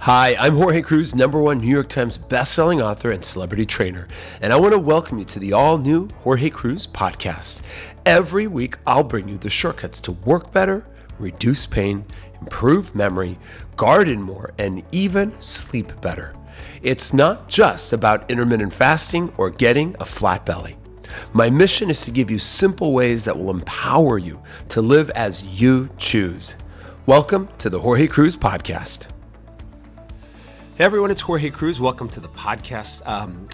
Hi, I'm Jorge Cruz, #1 New York Times bestselling author and celebrity trainer, and I want to welcome you to the all-new Jorge Cruz podcast. Every week, I'll bring you the shortcuts to work better, reduce pain, improve memory, garden more, and even sleep better. It's not just about intermittent fasting or getting a flat belly. My mission is to give you simple ways that will empower you to live as you choose. Welcome to the Jorge Cruz Podcast. Hey everyone, it's Jorge Cruz. Welcome to the podcast.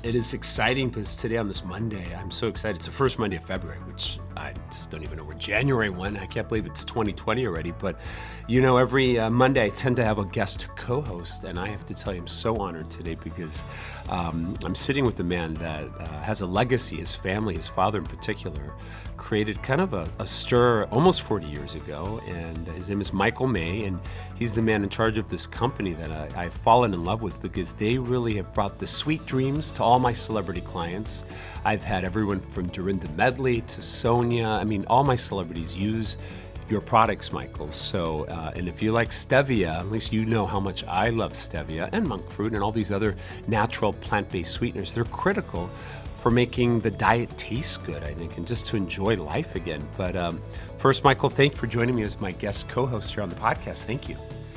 It is exciting because today on this Monday, I'm so excited. It's the first Monday of February, which I just don't even know. We're January 1. I can't believe it's 2020 already. But you know, every Monday I tend to have a guest co-host, and I have to tell you I'm so honored today because I'm sitting with a man that has a legacy. His family, his father in particular, created kind of a stir almost 40 years ago, and his name is Michael May, and he's the man in charge of this company that I've fallen in love with because they really have brought the sweet dreams to all my celebrity clients. I've had everyone from Dorinda Medley to Sonia. I mean, all my celebrities use your products, Michael. So, and if you like stevia, at least you know how much I love stevia and monk fruit and all these other natural plant-based sweeteners. They're critical for making the diet taste good, I think, and just to enjoy life again. But first, Michael, thank you for joining me as my guest co-host here on the podcast. Thank you.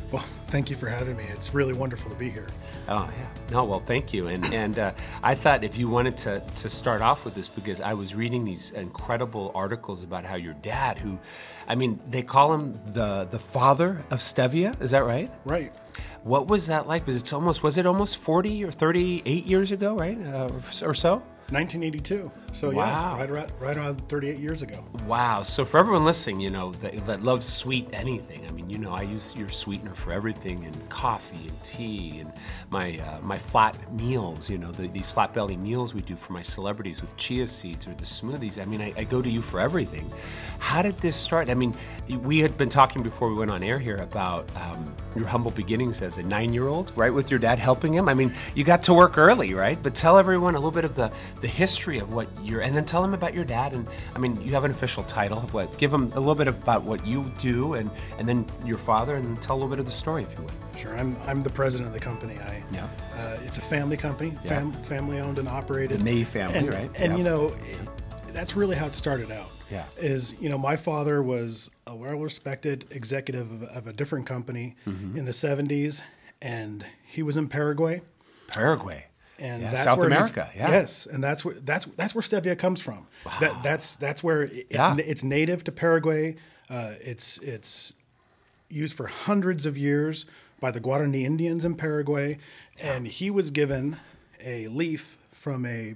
Well, thank you for having me. It's really wonderful to be here. Oh, yeah. No, well, thank you. And I thought if you wanted to start off with this, because I was reading these incredible articles about how your dad, who, I mean, they call him the father of stevia. Is that right? Right. What was that like? Was it almost 40 or 38 years ago, right? Or so? 1982. So wow. Yeah, right around 38 years ago. Wow. So for everyone listening, you know, that loves sweet anything, I mean, you know, I use your sweetener for everything, and coffee and tea and my flat meals, you know, these flat belly meals we do for my celebrities with chia seeds or the smoothies. I mean, I go to you for everything. How did this start? I mean, we had been talking before we went on air here about your humble beginnings as a 9-year-old, right, with your dad helping him. I mean, you got to work early, right? But tell everyone a little bit of the history of what you're, and then tell them about your dad. And I mean, you have an official title. Give them a little bit about what you do, and then your father, and tell a little bit of the story, if you would. Sure, I'm the president of the company. It's a family company, family owned and operated. The May family, and, right? And you know, that's really how it started out. Yeah, is, you know, my father was a well-respected executive of a different company in the 70s, and he was in Paraguay. And that's South America. Yes, and that's where stevia comes from. Wow. That's where it's native to Paraguay. It's used for hundreds of years by the Guarani Indians in Paraguay, and he was given a leaf from a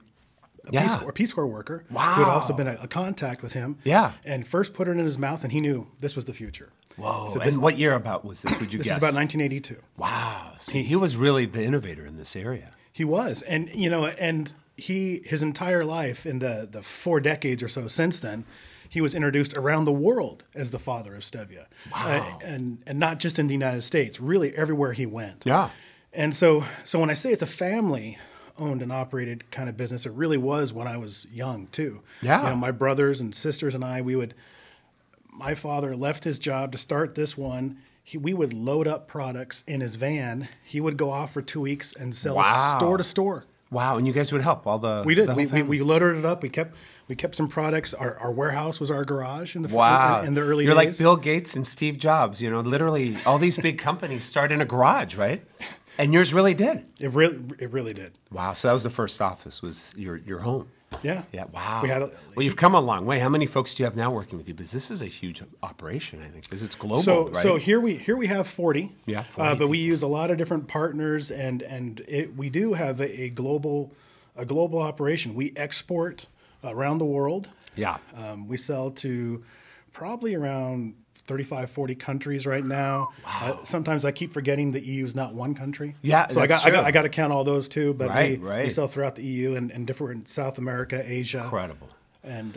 Peace Corps worker who had also been a contact with him. Yeah, and first put it in his mouth, and he knew this was the future. Whoa! So and what year about was this? Would you guess? This is about 1982. Wow! So he was really the innovator in this area. He was, and you know, and his entire life in the 4 decades or so since then, he was introduced around the world as the father of stevia. Wow! And not just in the United States, really everywhere he went. Yeah. And so when I say it's a family owned and operated kind of business, it really was when I was young too. Yeah. You know, my brothers and sisters and I, my father left his job to start this one. We would load up products in his van. He would go off for 2 weeks and sell store to store. Wow! And you guys would help all the. We did. We loaded it up. We kept some products. Our warehouse was our garage in the in the early days. You're like Bill Gates and Steve Jobs. You know, literally all these big companies start in a garage, right? And yours really did. It really did. Wow! So that was the first office. Was your home? Yeah. Yeah. Wow. Well, you've come a long way. How many folks do you have now working with you? Because this is a huge operation, I think, because it's global. So, right? So here we have 40. Yeah. 40 but we use a lot of different partners, and we do have a global operation. We export around the world. Yeah. We sell to probably around 35, 40 countries right now. Wow. Sometimes I keep forgetting the EU is not one country. Yeah, so I got to count all those too. But we sell throughout the EU and different South America, Asia. Incredible. And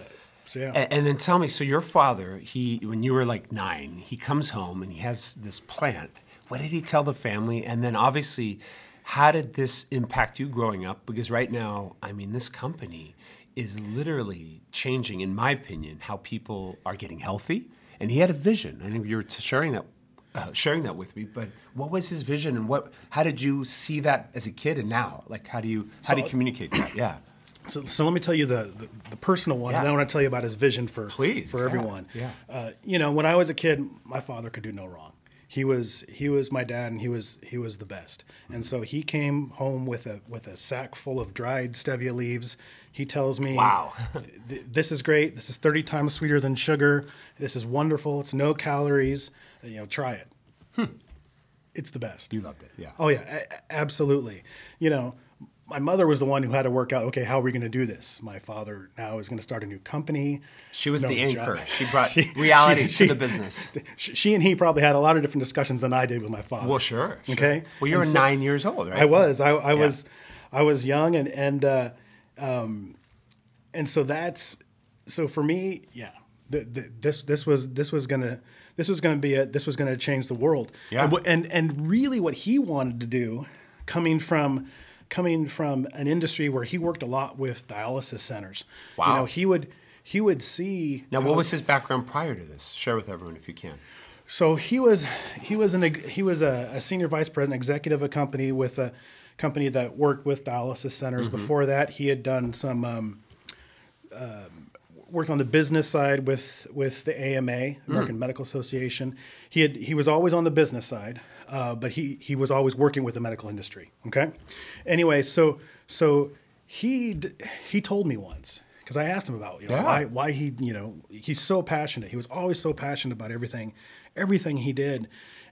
then tell me, so your father, when you were like 9, he comes home and he has this plant. What did he tell the family? And then obviously, how did this impact you growing up? Because right now, I mean, this company is literally changing, in my opinion, how people are getting healthy. And he had a vision. I think you were sharing that sharing that with me. But what was his vision, and how did you see that as a kid, and now, like, how do you communicate that? Yeah. So let me tell you the personal one, and then I want to tell you about his vision for everyone. Yeah. When I was a kid, my father could do no wrong. He was my dad, and he was the best. Mm-hmm. And so he came home with a sack full of dried stevia leaves. He tells me, "Wow, this is great. This is 30 times sweeter than sugar. This is wonderful. It's no calories. Try it. It's the best." You loved it, yeah. Oh yeah, absolutely. My mother was the one who had to work out, okay, how are we going to do this? My father now is going to start a new company. She was the anchor. She brought reality to the business. She and he probably had a lot of different discussions than I did with my father. Well, sure. Okay. Sure. Well, you were 9 years old, right? I was. I was young, and so that's so for me. Yeah. This was going to change the world. Yeah. And really, what he wanted to do, coming from an industry where he worked a lot with dialysis centers. Wow. He would see. Now, what was his background prior to this? Share with everyone if you can. So he was a senior vice president, executive of a company with a company that worked with dialysis centers. Mm-hmm. Before that, he had done some worked on the business side with the AMA, American Medical Association. He was always on the business side, but he was always working with the medical industry. Okay. Anyway, so he told me once, because I asked him about why he he's so passionate. He was always so passionate about everything he did,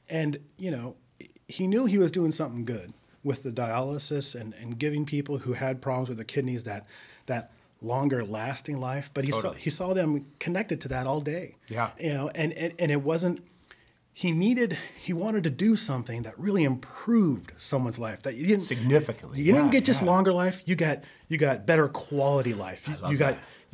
and he knew he was doing something good with the dialysis and giving people who had problems with their kidneys that longer lasting life, but he saw them connected to that all day. Yeah. And it wasn't, he wanted to do something that really improved someone's life, that you didn't significantly. You didn't get just longer life, you got better quality life.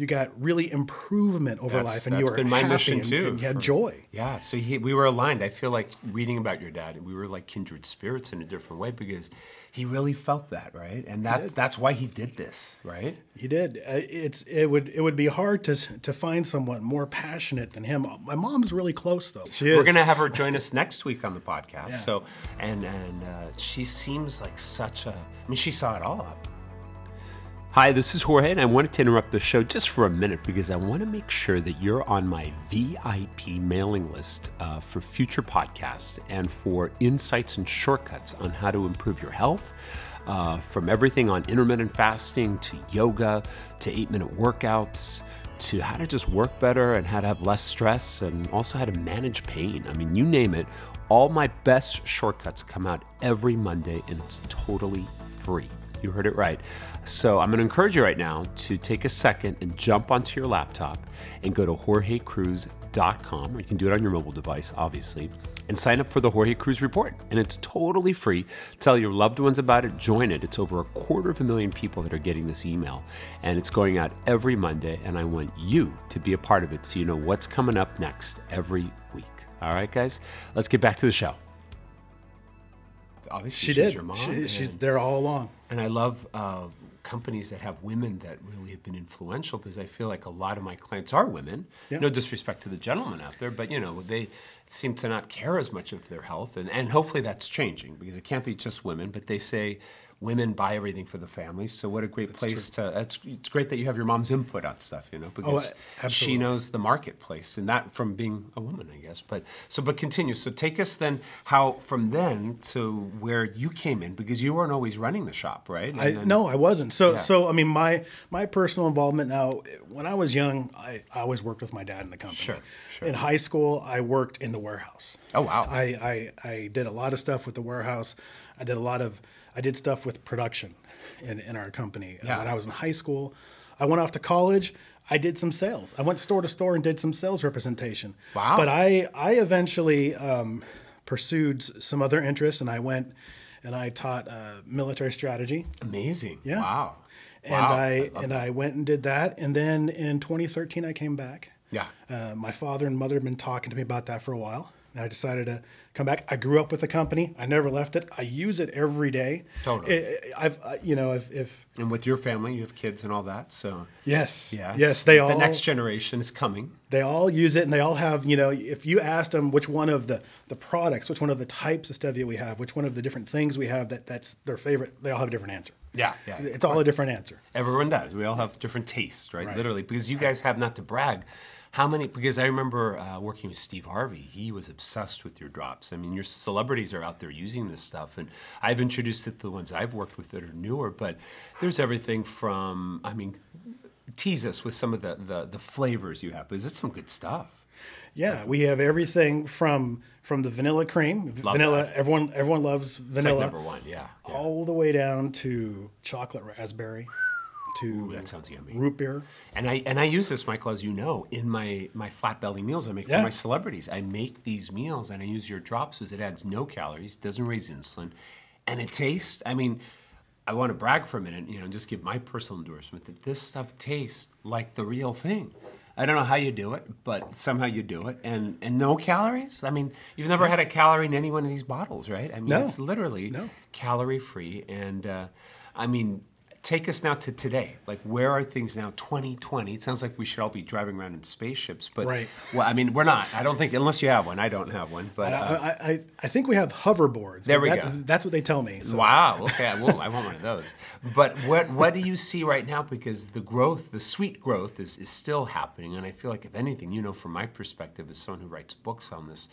You got really improvement over life, and you were been my happy mission too, and you had joy. Yeah, so we were aligned. I feel like reading about your dad, we were like kindred spirits in a different way, because he really felt that, right? And that's why he did this, right? He did. It would be hard to find someone more passionate than him. My mom's really close though. She is. We're gonna have her join us next week on the podcast. Yeah. So and she seems like she saw it all up. Hi, this is Jorge, and I wanted to interrupt the show just for a minute because I want to make sure that you're on my VIP mailing list for future podcasts and for insights and shortcuts on how to improve your health, from everything on intermittent fasting to yoga to 8-minute workouts to how to just work better and how to have less stress and also how to manage pain. I mean, you name it. All my best shortcuts come out every Monday, and it's totally free. You heard it right. So I'm going to encourage you right now to take a second and jump onto your laptop and go to JorgeCruise.com, or you can do it on your mobile device, obviously, and sign up for the Jorge Cruise Report. And it's totally free. Tell your loved ones about it. Join it. It's over 250,000 people that are getting this email. And it's going out every Monday, and I want you to be a part of it so you know what's coming up next every week. All right, guys, let's get back to the show. Obviously, she's your mom. She's there all along. And I love companies that have women that really have been influential, because I feel like a lot of my clients are women. Yeah. No disrespect to the gentlemen out there, but they seem to not care as much of their health. And hopefully that's changing, because it can't be just women. But they say women buy everything for the family. So what a great place to. It's great that you have your mom's input on stuff, because she knows the marketplace, and that from being a woman, I guess. But continue. So take us then how from then to where you came in, because you weren't always running the shop, right? No, I wasn't. So I mean, my personal involvement now. When I was young, I always worked with my dad in the company. Sure. In high school, I worked in the warehouse. Oh wow. I did a lot of stuff with the warehouse. I did stuff with production in our company. Yeah. When I was in high school, I went off to college. I did some sales. I went store to store and did some sales representation. Wow! But I eventually pursued some other interests, and I went and I taught military strategy. Amazing! Yeah. Wow! I went and did that, and then in 2013 I came back. Yeah. My father and mother had been talking to me about that for a while. And I decided to come back. I grew up with the company. I never left it. I use it every day. Totally. And with your family, you have kids and all that. So yes, yeah, yes, they all. The next generation is coming. They all use it, and they all have. You know, if you asked them which one of the products, which one of the types of stevia we have, which one of the different things we have that's their favorite, they all have a different answer. Yeah, yeah. It's all a different answer. Everyone does. We all have different tastes, right? Literally, because you guys have, not to brag, how many, because I remember working with Steve Harvey. He was obsessed with your drops. I mean, your celebrities are out there using this stuff, and I've introduced it to the ones I've worked with that are newer, but there's everything from, I mean, tease us with some of the flavors you have, because it's some good stuff. Yeah, we have everything from the vanilla cream. Everyone loves vanilla. It's like number one, yeah. All the way down to chocolate raspberry. Ooh, that sounds yummy. Root beer. And I use this, Michael, as you know, in my flat belly meals I make for my celebrities. I make these meals and I use your drops because it adds no calories, doesn't raise insulin, and it tastes, I mean, I want to brag for a minute, you know, just give my personal endorsement that this stuff tastes like the real thing. I don't know how you do it, but somehow you do it. And no calories? I mean, you've never had a calorie in any one of these bottles, right? I mean, it's literally calorie-free. And, I mean, take us now to today. Like, where are things now, 2020? It sounds like we should all be driving around in spaceships. But, well, I mean, we're not. I don't think, unless you have one. I don't have one. But I think we have hoverboards. There we go. That's what they tell me. So. Wow. Okay. Well, I want one of those. But what do you see right now? Because the growth, the sweet growth is still happening. And I feel like, if anything, you know, from my perspective as someone who writes books on this,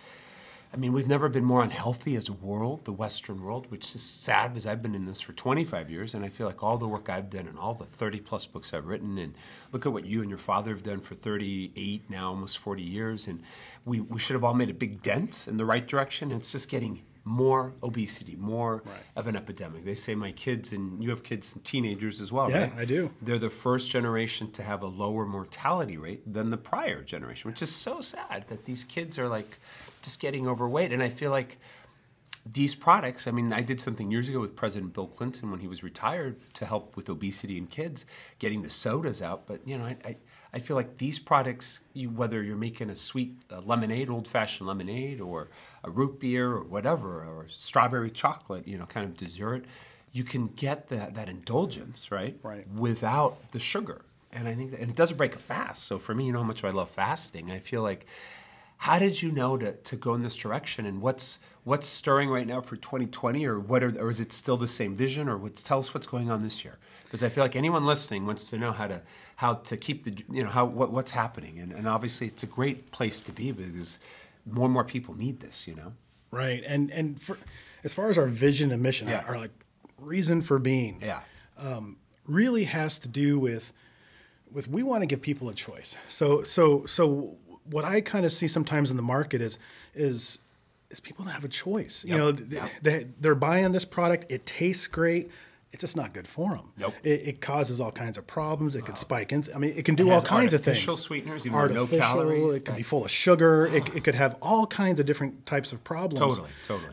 I mean, we've never been more unhealthy as a world, the Western world, which is sad because I've been in this for 25 years, and I feel like all the work I've done and all the 30-plus books I've written, and look at what you and your father have done for 38 now, almost 40 years, and we should have all made a big dent in the right direction, and it's just getting more obesity, more of an epidemic. They say my kids, and you have kids and teenagers as well, right? Yeah, I do. They're the first generation to have a lower mortality rate than the prior generation, which is so sad that these kids are like just getting overweight. And I feel like these products, I mean, I did something years ago with President Bill Clinton when he was retired to help with obesity in kids, getting the sodas out. But, you know, I feel like these products, whether you're making a sweet lemonade, old-fashioned lemonade, or a root beer or whatever, or strawberry chocolate, you know, kind of dessert, you can get that indulgence, right? Without the sugar. And I think that, and it doesn't break a fast. So for me, you know how much I love fasting. I feel like, how did you know to go in this direction, and what's stirring right now for 2020, or is it still the same vision, or tell us what's going on this year? Because I feel like anyone listening wants to know how to keep the, you know, what's happening, and obviously it's a great place to be because more and more people need this, you know. Right, and for, as far as our vision and mission, our like reason for being, really has to do with we want to give people a choice. So. What I kind of see sometimes in the market is people don't have a choice. Yep. You know, they're buying this product. It tastes great. It's just not good for them. Nope. It causes all kinds of problems. It could spike. I mean, it can do all kinds of things. Artificial sweeteners, even no calories. It could be full of sugar. It could have all kinds of different types of problems. Totally.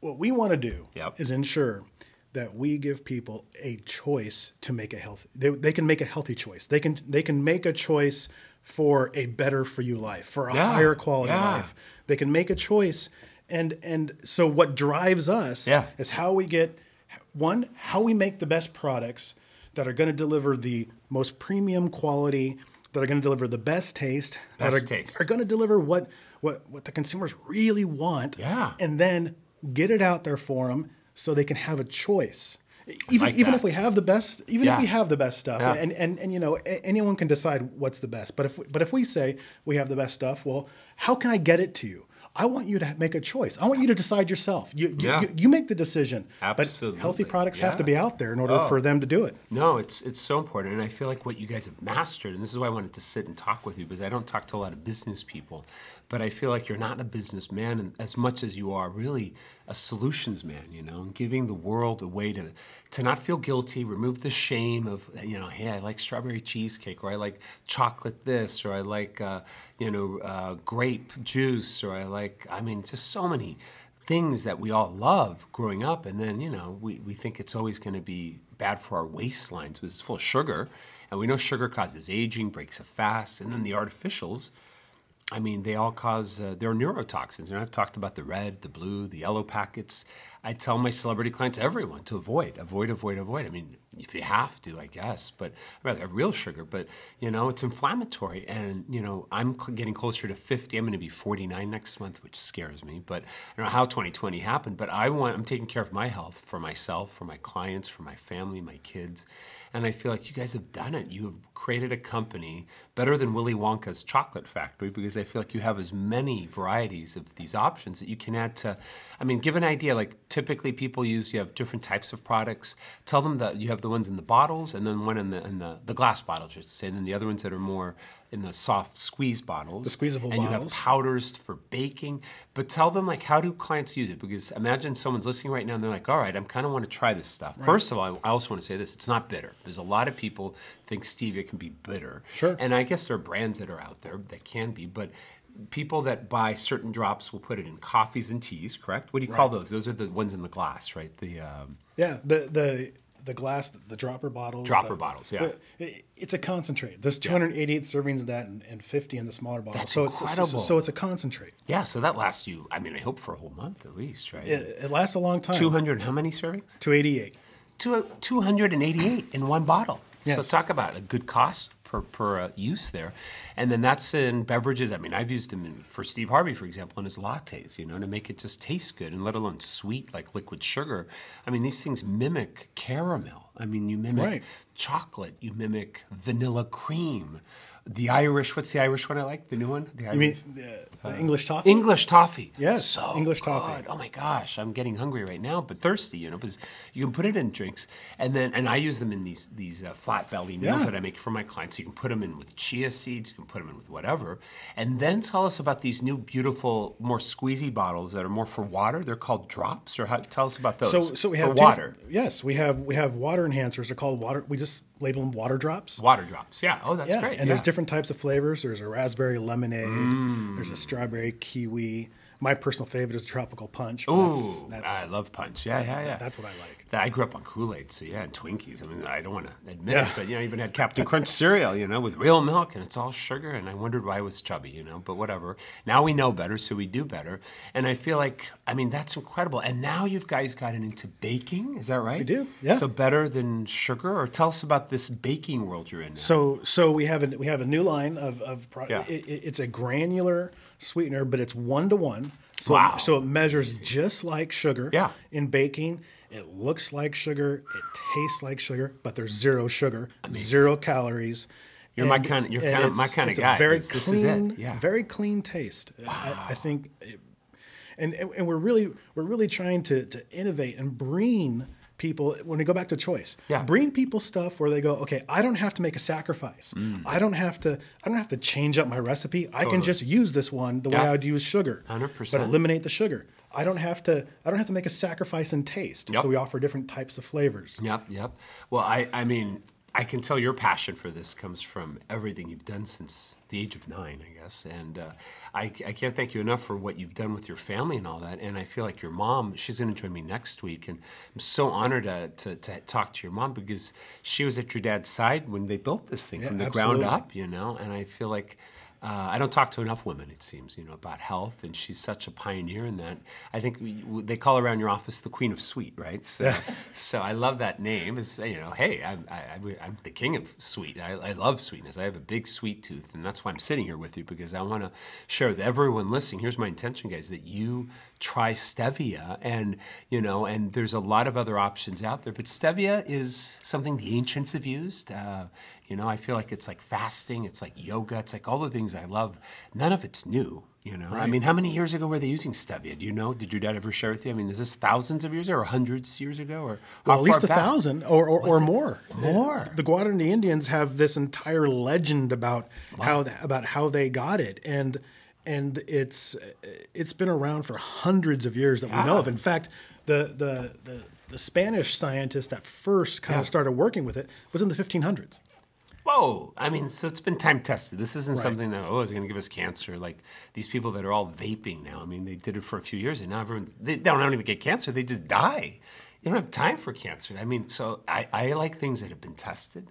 What we want to do is ensure that we give people a choice to make a healthy. They can make a healthy choice. They can make a choice for a better for you life, for a higher quality life. They can make a choice. And so what drives us is how we get, one, how we make the best products that are going to deliver the most premium quality, that are going to deliver the best taste, are going to deliver what the consumers really want, and then get it out there for them so they can have a choice. If we have the best, if we have the best stuff, and you know, anyone can decide what's the best. But if we say we have the best stuff, well, how can I get it to you? I want you to make a choice. I want you to decide yourself. You make the decision. Absolutely. But healthy products have to be out there in order for them to do it. No, it's so important, and I feel like what you guys have mastered, and this is why I wanted to sit and talk with you, because I don't talk to a lot of business people, but I feel like you're not a businessman and as much as you are really a solutions man, you know, and giving the world a way to not feel guilty, remove the shame of, you know, hey, I like strawberry cheesecake, or I like chocolate this, or I like, grape juice, or I like, I mean, just so many things that we all love growing up. And then, you know, we think it's always going to be bad for our waistlines because it's full of sugar. And we know sugar causes aging, breaks a fast, and then the artificials. I mean, they all cause, they're neurotoxins. You know, I've talked about the red, the blue, the yellow packets. I tell my celebrity clients, everyone, to avoid. I mean, if you have to, I guess, but I'd rather have real sugar. But, you know, it's inflammatory. And, you know, I'm getting closer to 50. I'm going to be 49 next month, which scares me. But I don't know how 2020 happened. But I'm taking care of my health for myself, for my clients, for my family, my kids. And I feel like you guys have done it. You have created a company better than Willy Wonka's chocolate factory, because I feel like you have as many varieties of these options that you can add to. I mean, give an idea, like typically people use, you have different types of products. Tell them that you have the ones in the bottles and then one in the glass bottles, just to say, and then the other ones that are more in the soft squeeze bottles. The squeezable bottles. And you have powders for baking. But tell them, like, how do clients use it? Because imagine someone's listening right now and they're like, all right, I kind of want to try this stuff. Right. First of all, I also want to say this, it's not bitter. There's a lot of people think stevia can be bitter. Sure. And I guess there are brands that are out there that can be, but people that buy certain drops will put it in coffees and teas, correct? What do you call those? Those are the ones in the glass, right? The glass, the dropper bottles. It's a concentrate. There's 288 servings of that and 50 in the smaller bottle. That's incredible. It's a concentrate. Yeah, so that lasts you, I mean, I hope for a whole month at least, right? It lasts a long time. 200, how many servings? 288. 288 in one bottle. Yes. So talk about a good cost per use there. And then that's in beverages. I mean, I've used them for Steve Harvey, for example, in his lattes, you know, to make it just taste good, and let alone sweet like liquid sugar. I mean, these things mimic caramel. I mean, you mimic chocolate. You mimic vanilla cream. The Irish, what's the Irish one I like? The new one? The Irish. You mean the English toffee? English toffee. Yes, so English toffee. Oh my gosh, I'm getting hungry right now, but thirsty, you know, because you can put it in drinks. And I use them in these flat belly meals that I make for my clients. You can put them in with chia seeds, you can put them in with whatever. And then tell us about these new beautiful, more squeezy bottles that are more for water. They're called drops, or tell us about those. So we have for water. Yes, we have water enhancers. They're called water. We just label them water drops. Water drops, yeah. Oh, that's great. And there's different types of flavors. There's a raspberry lemonade. There's a strawberry kiwi. My personal favorite is tropical punch. Oh, I love punch. Yeah. That's what I like. I grew up on Kool-Aid, so and Twinkies. I mean, I don't want to admit it, but I even had Captain Crunch cereal, with real milk, and it's all sugar, and I wondered why I was chubby, but whatever. Now we know better, so we do better. And I feel like, I mean, that's incredible. And now you guys gotten into baking, is that right? We do, yeah. So better than sugar, or tell us about this baking world you're in now. So we have a new line of products. Yeah. It's a granular sweetener, but it's 1-to-1. So, so it measures just like sugar in baking. It looks like sugar. It tastes like sugar, but there's zero sugar, zero calories. You're my kind of guy. Very clean taste. Wow. I think, and we're really trying to innovate and bring people, when we go back to choice, bring people stuff where they go, okay, I don't have to make a sacrifice. I don't have to change up my recipe. Totally. I can just use this one the way I would use sugar. 100%. But eliminate the sugar. I don't have to make a sacrifice in taste. Yep. So we offer different types of flavors. Yep. Well, I mean, I can tell your passion for this comes from everything you've done since the age of 9, I guess. And I can't thank you enough for what you've done with your family and all that. And I feel like your mom, she's going to join me next week. And I'm so honored to talk to your mom, because she was at your dad's side when they built this thing from the ground up, And I feel like I don't talk to enough women, it seems, about health, and she's such a pioneer in that. I think they call around your office the Queen of Sweet, right? So I love that name. It's, hey, I'm the king of sweet. I love sweetness. I have a big sweet tooth, and that's why I'm sitting here with you, because I want to share with everyone listening. Here's my intention, guys, that you try stevia, and there's a lot of other options out there, but stevia is something the ancients have used. I feel like it's like fasting, it's like yoga, it's like all the things I love. None of it's new, Right. I mean, how many years ago were they using stevia? Do you know? Did your dad ever share with you? I mean, is this thousands of years ago or hundreds of years ago? Or at least 1,000 or more. More. The Guarani Indians have this entire legend about how they got it. And it's been around for hundreds of years that we know of. In fact, the Spanish scientist that first kind of started working with it was in the 1500s. Whoa! I mean, so it's been time tested. This isn't something that, is going to give us cancer. Like these people that are all vaping now. I mean, they did it for a few years, and now they don't even get cancer. They just die. You don't have time for cancer. I mean, so I like things that have been tested.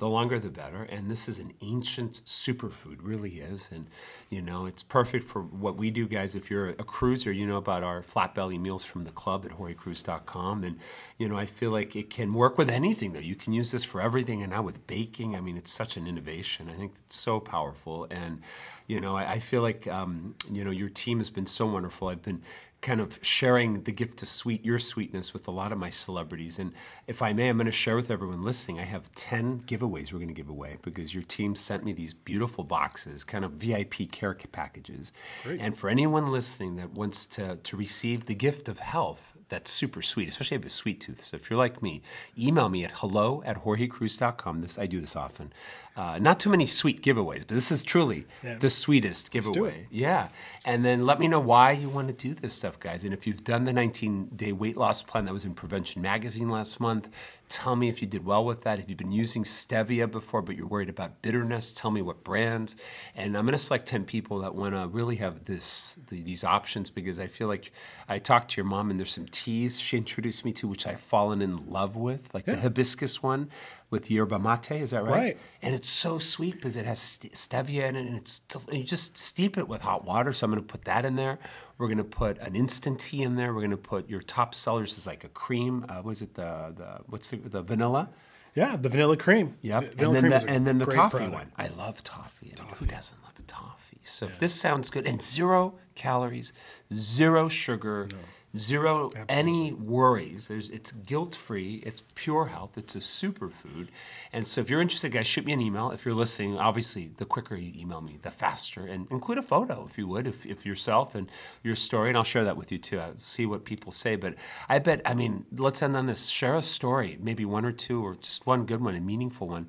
The longer, the better. And this is an ancient superfood, really is. And, you know, it's perfect for what we do, guys. If you're a cruiser, you know about our flat belly meals from the club at JorgeCruise.com. And, you know, I feel like it can work with anything, though. You can use this for everything. And now with baking, I mean, it's such an innovation. I think it's so powerful. And, you know, I feel like, you know, your team has been so wonderful. I've been kind of sharing the gift of your sweetness with a lot of my celebrities. And if I may, I'm going to share with everyone listening, I have 10 giveaways we're going to give away because your team sent me these beautiful boxes, kind of VIP care packages. Great. And for anyone listening that wants to receive the gift of health, that's super sweet, especially if you have a sweet tooth. So if you're like me, email me at hello@JorgeCruise.com. I do this often. Not too many sweet giveaways, but this is truly the sweetest giveaway. Yeah. And then let me know why you want to do this stuff, guys. And if you've done the 19-day weight loss plan that was in Prevention Magazine last month, tell me if you did well with that. If you've been using stevia before, but you're worried about bitterness, tell me what brands. And I'm going to select 10 people that want to really have these options, because I feel like I talked to your mom and there's some teas she introduced me to, which I've fallen in love with, like the hibiscus one with yerba mate. Is that right? Right. And it's so sweet because it has stevia in it, and you just steep it with hot water. So I'm going to put that in there. We're going to put an instant tea in there. We're going to put your top sellers is like a cream. What's the vanilla? Yeah, the vanilla cream. Yep. And then the toffee product. One. I love toffee. I mean, who doesn't love toffee? So if this sounds good, and 0 calories, 0 sugar, zero Absolutely. Any worries. It's guilt-free. It's pure health. It's a superfood. And so if you're interested, guys, shoot me an email. If you're listening, obviously, the quicker you email me, the faster. And include a photo, if you would, if yourself and your story. And I'll share that with you, too. I'll see what people say. But I bet, I mean, let's end on this. Share a story, maybe one or two, or just one good one, a meaningful one.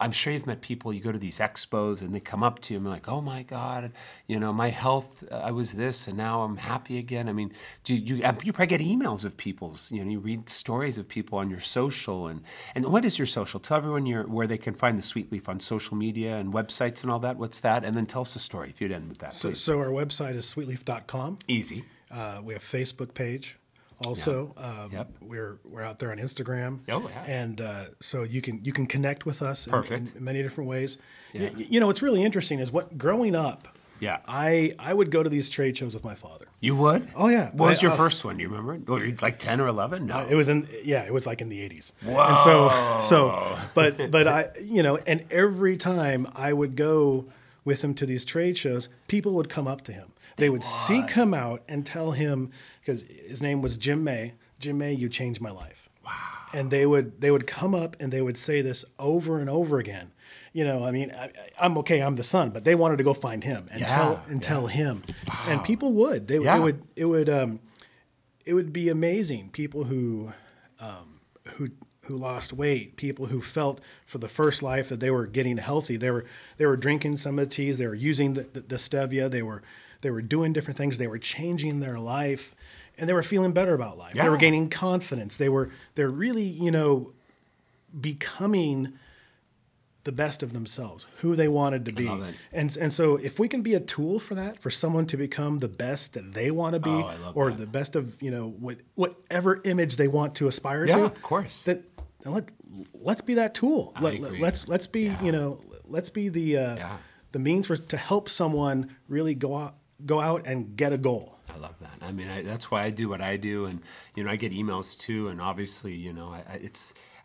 I'm sure you've met people, you go to these expos and they come up to you and they're like, oh my God, you know, my health, I was this and now I'm happy again. I mean, you probably get emails of people's, you know, you read stories of people on your social. And what is your social? Tell everyone where they can find the Sweet Leaf on social media and websites and all that. What's that? And then tell us a story if you'd end with that. So our website is sweetleaf.com. Easy. We have a Facebook page. Also, we're out there on Instagram, and so you can connect with us in many different ways. Yeah. You know, what's really interesting is growing up. Yeah, I would go to these trade shows with my father. You would? Oh yeah. What was your first one? Do you remember? Were you like 10 or 11? No, it was like in the '80s. Wow. And but I, you know, and every time I would go with him to these trade shows, people would come up to him. They would seek him out and tell him, because his name was Jim May. Jim May, you changed my life. Wow! And they would come up and they would say this over and over again. You know, I mean, I'm the son, but they wanted to go find him and tell him. Wow. And people would. It would be amazing. People who lost weight, people who felt for the first life that they were getting healthy. They were drinking some of the teas. They were using the stevia. They were doing different things. They were changing their life, and they were feeling better about life. Yeah. They were gaining confidence. They're really, you know, becoming the best of themselves, who they wanted to be. I love it. And so if we can be a tool for that, for someone to become the best that they want to be, the best of, you know, whatever image they want to aspire to. Yeah, of course. Let's be that tool. I agree. Let's be, you know, let's be the means to help someone really go out and get a goal. I love that. I mean, that's why I do what I do, and you know, I get emails too, and obviously, you know,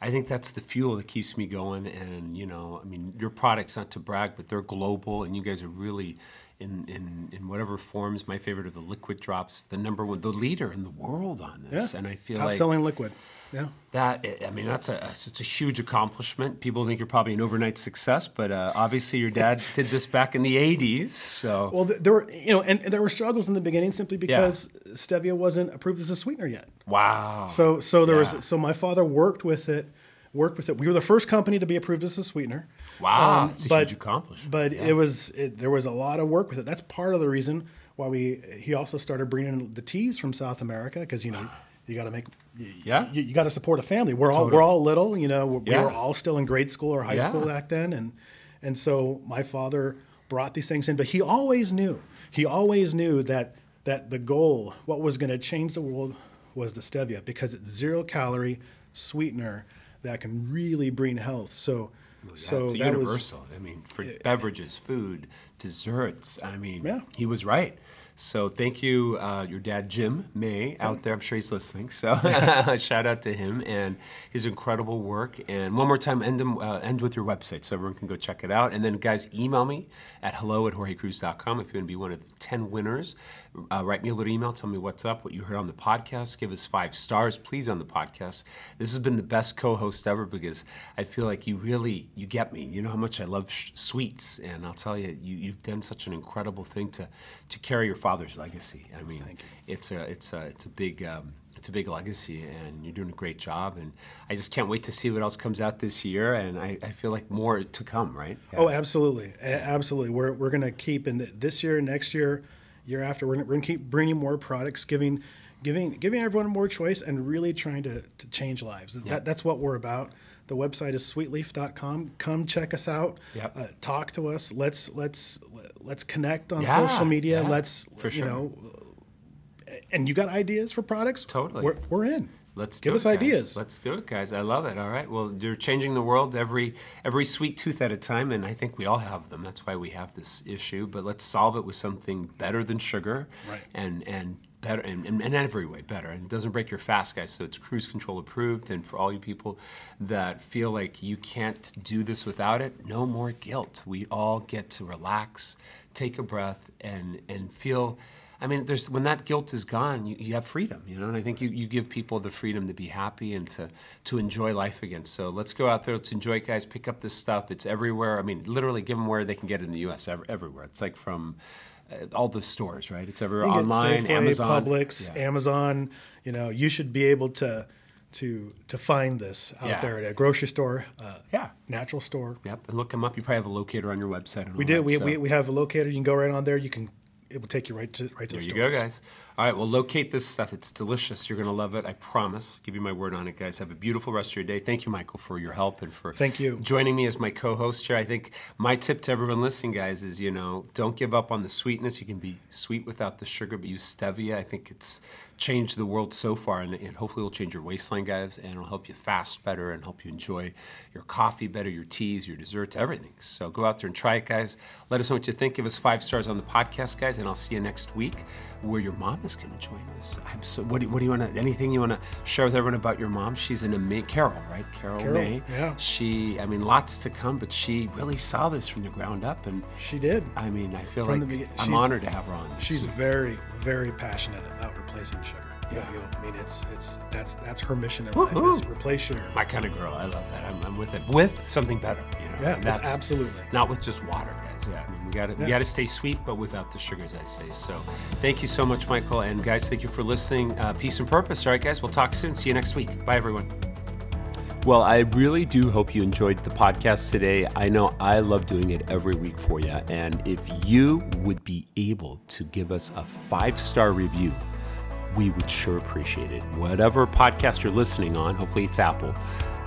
I think that's the fuel that keeps me going. And you know, I mean, your products, not to brag, but they're global, and you guys are really in whatever forms. My favorite are the liquid drops, the number one, the leader in the world on this, and I feel top selling liquid. Yeah. That, I mean, it's a huge accomplishment. People think you're probably an overnight success, but obviously your dad did this back in the 80s. So well, there were, you know, and there were struggles in the beginning simply because stevia wasn't approved as a sweetener yet. Wow. So there was, so my father worked with it. We were the first company to be approved as a sweetener. Wow, that's a huge accomplishment. But there was a lot of work with it. That's part of the reason why he also started bringing the teas from South America, because you know. You got to you got to support a family. We're all little, you know, we were all still in grade school or high school back then. And so my father brought these things in, but he always knew that the goal, what was going to change the world, was the stevia, because it's 0 calorie sweetener that can really bring health. So, Well, yeah, so it's universal. Was, I mean, for beverages, food, desserts. I mean, he was right. So thank you, your dad, Jim May, out there. I'm sure he's listening. So shout out to him and his incredible work. And one more time, end with your website so everyone can go check it out. And then, guys, email me at hello@JorgeCruise.com if you want to be one of the 10 winners. Write me a little email. Tell me what's up, what you heard on the podcast. Give us 5 stars, please, on the podcast. This has been the best co-host ever because I feel like you get me. You know how much I love sweets. And I'll tell you, you've done such an incredible thing to carry your father's legacy. I mean, it's a big legacy, and you're doing a great job. And I just can't wait to see what else comes out this year. And I feel like more to come, right? Yeah. Oh, absolutely, absolutely. We're gonna keep in this year, next year, year after. We're gonna keep bringing more products, giving everyone more choice, and really trying to change lives. Yeah. That's what we're about. The website is sweetleaf.com. Come check us out. Yep. Talk to us. Let's connect on social media. Yeah, let's and you got ideas for products? Totally. We're in. Let's give us ideas. Let's do it, guys. I love it. All right. Well, you're changing the world every sweet tooth at a time, and I think we all have them. That's why we have this issue. But let's solve it with something better than sugar. Right. And better in every way, better, and it doesn't break your fast, guys. So it's cruise control approved, and for all you people that feel like you can't do this without it, no more guilt. We all get to relax, take a breath, and feel. I mean, there's when that guilt is gone, you have freedom, and I think you give people the freedom to be happy and to enjoy life again. So let's go out there. Let's enjoy it, guys. Pick up this stuff. It's everywhere. I mean, literally, give them where they can get it in the U.S. Everywhere. It's like from all the stores, right? It's everywhere. Online, Amazon, Publix, Amazon. You should be able to find this out there at a grocery store, natural store. Yep, and look them up. You probably have a locator on your website. And we do. We have a locator. You can go right on there. It will take you right to the store. There you go, guys. All right, well, locate this stuff. It's delicious. You're going to love it. I promise. Give you my word on it, guys. Have a beautiful rest of your day. Thank you, Michael, for your help and for joining me as my co-host here. I think my tip to everyone listening, guys, is, don't give up on the sweetness. You can be sweet without the sugar, but use stevia. I think it's changed the world so far, and it hopefully will change your waistline, guys, and it'll help you fast better and help you enjoy your coffee better, your teas, your desserts, everything. So go out there and try it, guys. Let us know what you think. Give us 5 stars on the podcast, guys, and I'll see you next week where your mom is going to join us. What do you want to? Anything you want to share with everyone about your mom? She's an amazing Carol, right? Carol May. Yeah. Lots to come, but she really saw this from the ground up, and she did. I mean, I feel I'm honored to have her on. She's very, very passionate about replacing sugar. Yeah. I mean, that's her mission in life, is replace sugar. My kind of girl. I love that. I'm with it. With something better. Yeah, that's absolutely. Not with just water. Yeah, I mean, we got to stay sweet, but without the sugars, I say. So thank you so much, Michael. And guys, thank you for listening. Peace and purpose. All right, guys, we'll talk soon. See you next week. Bye, everyone. Well, I really do hope you enjoyed the podcast today. I know I love doing it every week for you. And if you would be able to give us a 5-star review, we would sure appreciate it. Whatever podcast you're listening on, hopefully it's Apple,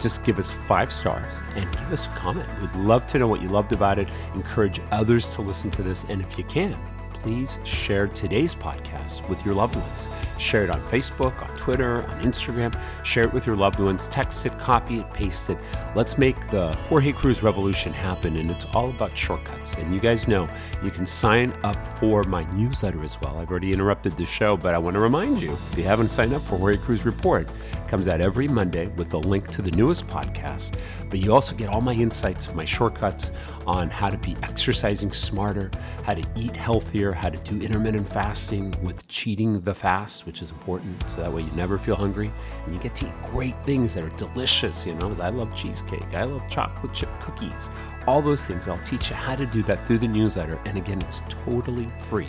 just give us 5 stars and give us a comment. We'd love to know what you loved about it. Encourage others to listen to this. And if you can, please share today's podcast with your loved ones. Share it on Facebook, on Twitter, on Instagram. Share it with your loved ones. Text it, copy it, paste it. Let's make the Jorge Cruz revolution happen. And it's all about shortcuts. And you guys know you can sign up for my newsletter as well. I've already interrupted the show, but I want to remind you, if you haven't signed up for Jorge Cruz Report, it comes out every Monday with a link to the newest podcast. But you also get all my insights, my shortcuts on how to be exercising smarter, how to eat healthier, how to do intermittent fasting with cheating the fast, which is important, so that way you never feel hungry, and you get to eat great things that are delicious, I love cheesecake, I love chocolate chip cookies, all those things. I'll teach you how to do that through the newsletter, and again, it's totally free.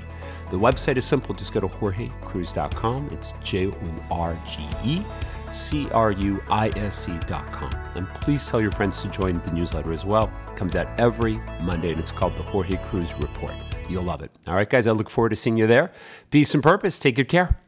The website is simple. Just go to JorgeCruise.com. It's JorgeCruise.com. And please tell your friends to join the newsletter as well. It comes out every Monday, and it's called the Jorge Cruz Report. You'll love it. All right, guys, I look forward to seeing you there. Peace and purpose. Take good care.